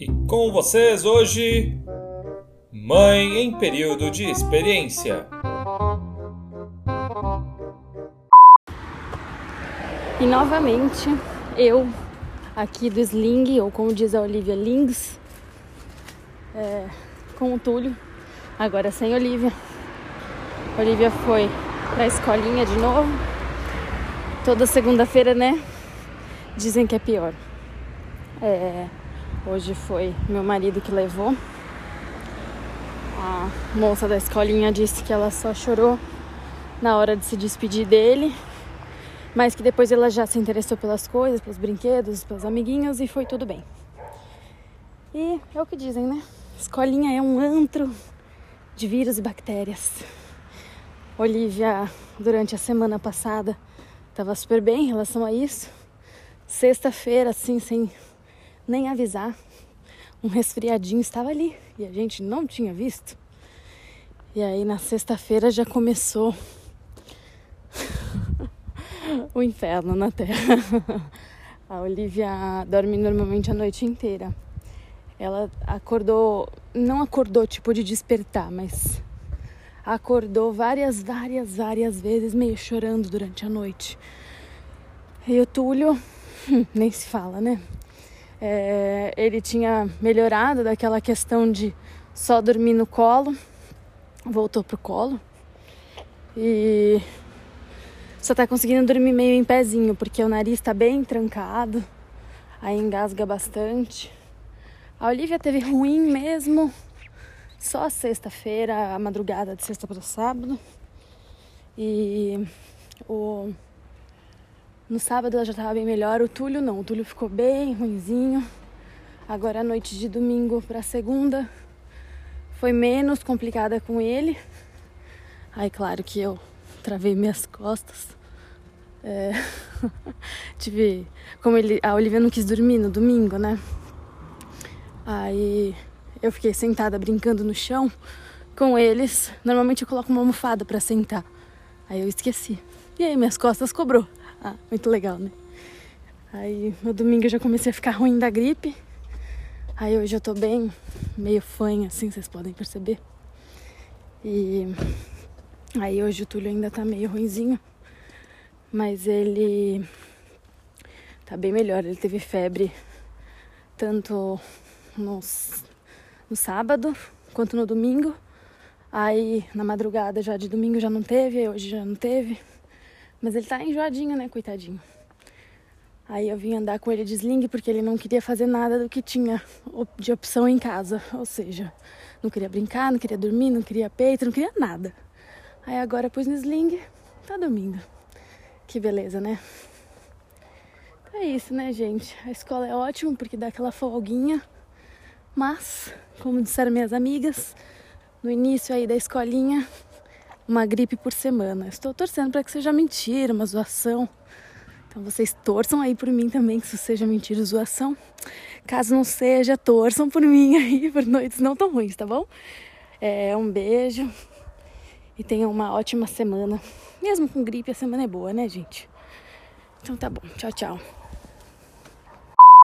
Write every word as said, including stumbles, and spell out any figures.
E com vocês hoje, Mãe em Período de Experiência. E novamente, eu aqui do Sling, ou como diz a Olivia, Lings, é, com o Túlio, agora sem Olivia. Olivia foi pra escolinha de novo, toda segunda-feira, né? Dizem que é pior. É... Hoje foi meu marido que levou. A moça da escolinha disse que ela só chorou na hora de se despedir dele, mas que depois ela já se interessou pelas coisas, pelos brinquedos, pelos amiguinhos, e foi tudo bem. E é o que dizem, né? Escolinha é um antro de vírus e bactérias. Olivia, durante a semana passada, estava super bem em relação a isso. Sexta-feira, assim, sem... nem avisar, um resfriadinho estava ali e a gente não tinha visto. E aí na sexta-feira já começou o inferno na Terra. A Olivia dorme normalmente a noite inteira. Ela acordou, não acordou tipo de despertar, mas acordou várias, várias, várias vezes meio chorando durante a noite. E o Túlio, nem se fala, né? É, ele tinha melhorado daquela questão de só dormir no colo, voltou pro colo e só tá conseguindo dormir meio em pezinho, porque o nariz tá bem trancado, aí engasga bastante. A Olivia teve ruim mesmo só sexta-feira, a madrugada de sexta para sábado, e o... no sábado ela já estava bem melhor, o Túlio não, o Túlio ficou bem ruinzinho. Agora a noite de domingo para segunda foi menos complicada com ele. Aí claro que eu travei minhas costas. É... Tive, como ele, a Olivia não quis dormir no domingo, né? Aí eu fiquei sentada brincando no chão com eles. Normalmente eu coloco uma almofada para sentar. Aí eu esqueci. E aí minhas costas cobrou. Ah, muito legal, né? Aí no domingo eu já comecei a ficar ruim da gripe. Aí hoje eu tô bem, meio fanha, assim, vocês podem perceber. E aí hoje o Túlio ainda tá meio ruinzinho, mas ele tá bem melhor. Ele teve febre tanto no, no sábado quanto no domingo. Aí na madrugada já de domingo já não teve, hoje já não teve. Mas ele tá enjoadinho, né, coitadinho. Aí eu vim andar com ele de sling porque ele não queria fazer nada do que tinha de opção em casa. Ou seja, não queria brincar, não queria dormir, não queria peito, não queria nada. Aí agora pus no sling, tá dormindo. Que beleza, né? É isso, né, gente? A escola é ótima porque dá aquela folguinha. Mas, como disseram minhas amigas, no início aí da escolinha... uma gripe por semana. Estou torcendo para que seja mentira, uma zoação. Então vocês torçam aí por mim também, que isso seja mentira, zoação. Caso não seja, torçam por mim aí, por noites não tão ruins, tá bom? É, um beijo e tenham uma ótima semana. Mesmo com gripe, a semana é boa, né, gente? Então tá bom. Tchau, tchau.